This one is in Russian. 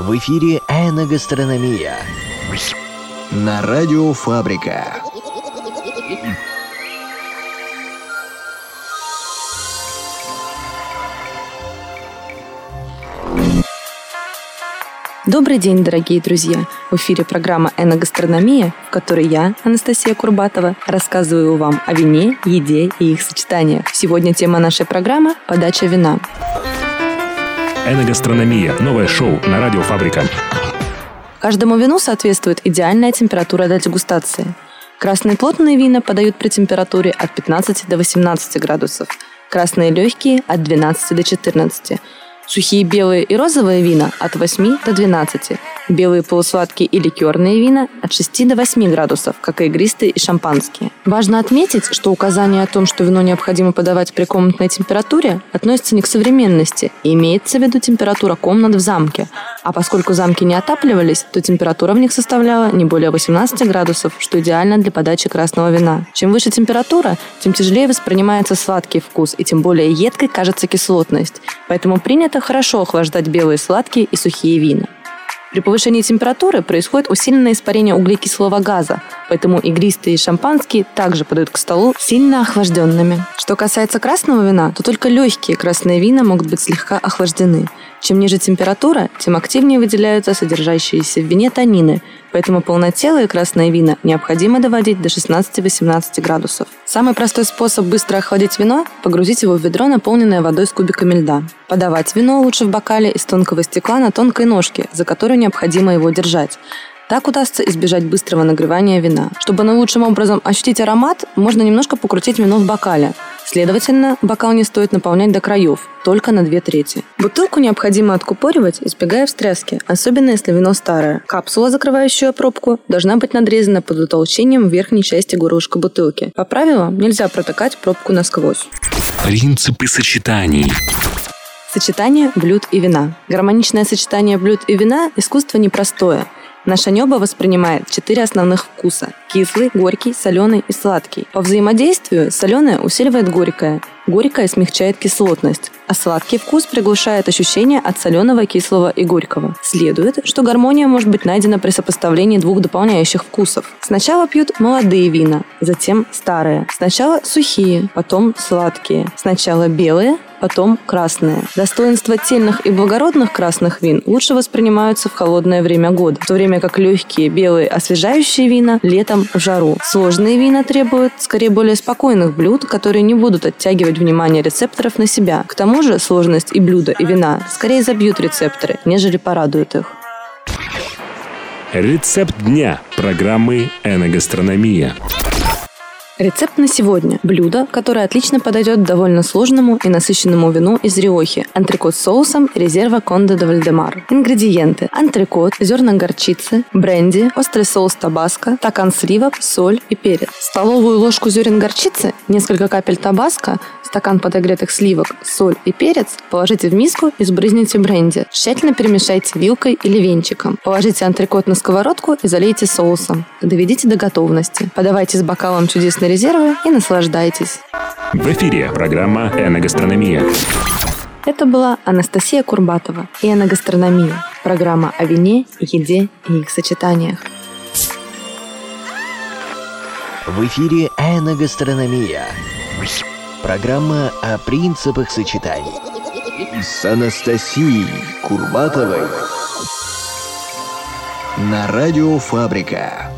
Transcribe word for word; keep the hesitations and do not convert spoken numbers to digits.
В эфире «Эногастрономия» на Радио Фабрика. Добрый день, дорогие друзья! В эфире программа «Эногастрономия», в которой я, Анастасия Курбатова, рассказываю вам о вине, еде и их сочетаниях. Сегодня тема нашей программы – подача вина. «Эногастрономия» – новое шоу на Радио Фабрика. Каждому вину соответствует идеальная температура для дегустации. Красные плотные вина подают при температуре от пятнадцати до восемнадцати градусов, красные легкие – от двенадцати до четырнадцати. Сухие белые и розовые вина – от восьми до двенадцати. Белые полусладкие и ликерные вина – от шести до восьми градусов, как и игристые и шампанские. Важно отметить, что указание о том, что вино необходимо подавать при комнатной температуре, относится не к современности и имеется в виду температура комнат в замке. А поскольку замки не отапливались, то температура в них составляла не более восемнадцати градусов, что идеально для подачи красного вина. Чем выше температура, тем тяжелее воспринимается сладкий вкус и тем более едкой кажется кислотность. Поэтому принято хорошо охлаждать белые, сладкие и сухие вина. При повышении температуры происходит усиленное испарение углекислого газа, поэтому игристые и шампанские также подают к столу сильно охлажденными. Что касается красного вина, то только легкие красные вина могут быть слегка охлаждены. Чем ниже температура, тем активнее выделяются содержащиеся в вине танины, поэтому полнотелые красные вина необходимо доводить до шестнадцати-восемнадцати градусов. Самый простой способ быстро охладить вино – погрузить его в ведро, наполненное водой с кубиками льда. Подавать вино лучше в бокале из тонкого стекла на тонкой ножке, за которую необходимо его держать. Так удастся избежать быстрого нагревания вина. Чтобы наилучшим образом ощутить аромат, можно немножко покрутить вино в бокале. Следовательно, бокал не стоит наполнять до краев, только на две трети. Бутылку необходимо откупоривать, избегая встряски, особенно если вино старое. Капсула, закрывающая пробку, должна быть надрезана под утолщением в верхней части горлышка бутылки. По правилам, нельзя протыкать пробку насквозь. Принципы сочетаний. Сочетание блюд и вина. Гармоничное сочетание блюд и вина – искусство непростое. Наша нёба воспринимает четыре основных вкуса – кислый, горький, соленый и сладкий. По взаимодействию соленое усиливает горькое, горькое смягчает кислотность, а сладкий вкус приглушает ощущения от соленого, кислого и горького. Следует, что гармония может быть найдена при сопоставлении двух дополняющих вкусов. Сначала пьют молодые вина, затем старые. Сначала сухие, потом сладкие. Сначала белые, потом красные. Достоинства тельных и благородных красных вин лучше воспринимаются в холодное время года, в то время как легкие, белые, освежающие вина – летом в жару. Сложные вина требуют скорее более спокойных блюд, которые не будут оттягивать внимание рецепторов на себя. К тому же сложность и блюда, и вина скорее забьют рецепторы, нежели порадуют их. Рецепт дня программы «Эногастрономия». Рецепт на сегодня – блюдо, которое отлично подойдет довольно сложному и насыщенному вину из Риохи – антрикот с соусом резерва Конде де Вальдемар. Ингредиенты – антрикот, зерна горчицы, бренди, острый соус табаско, стакан сливок, соль и перец. Столовую ложку зерен горчицы, несколько капель табаско, стакан подогретых сливок, соль и перец положите в миску и сбрызните бренди. Тщательно перемешайте вилкой или венчиком. Положите антрикот на сковородку и залейте соусом. Доведите до готовности. Подавайте с бокалом чудесной резервы и наслаждайтесь. В эфире программа «Эногастрономия». Это была Анастасия Курбатова и «Эногастрономия». Программа о вине, еде и их сочетаниях. В эфире «Эногастрономия». Программа о принципах сочетаний. С Анастасией Курбатовой на Радио Фабрика.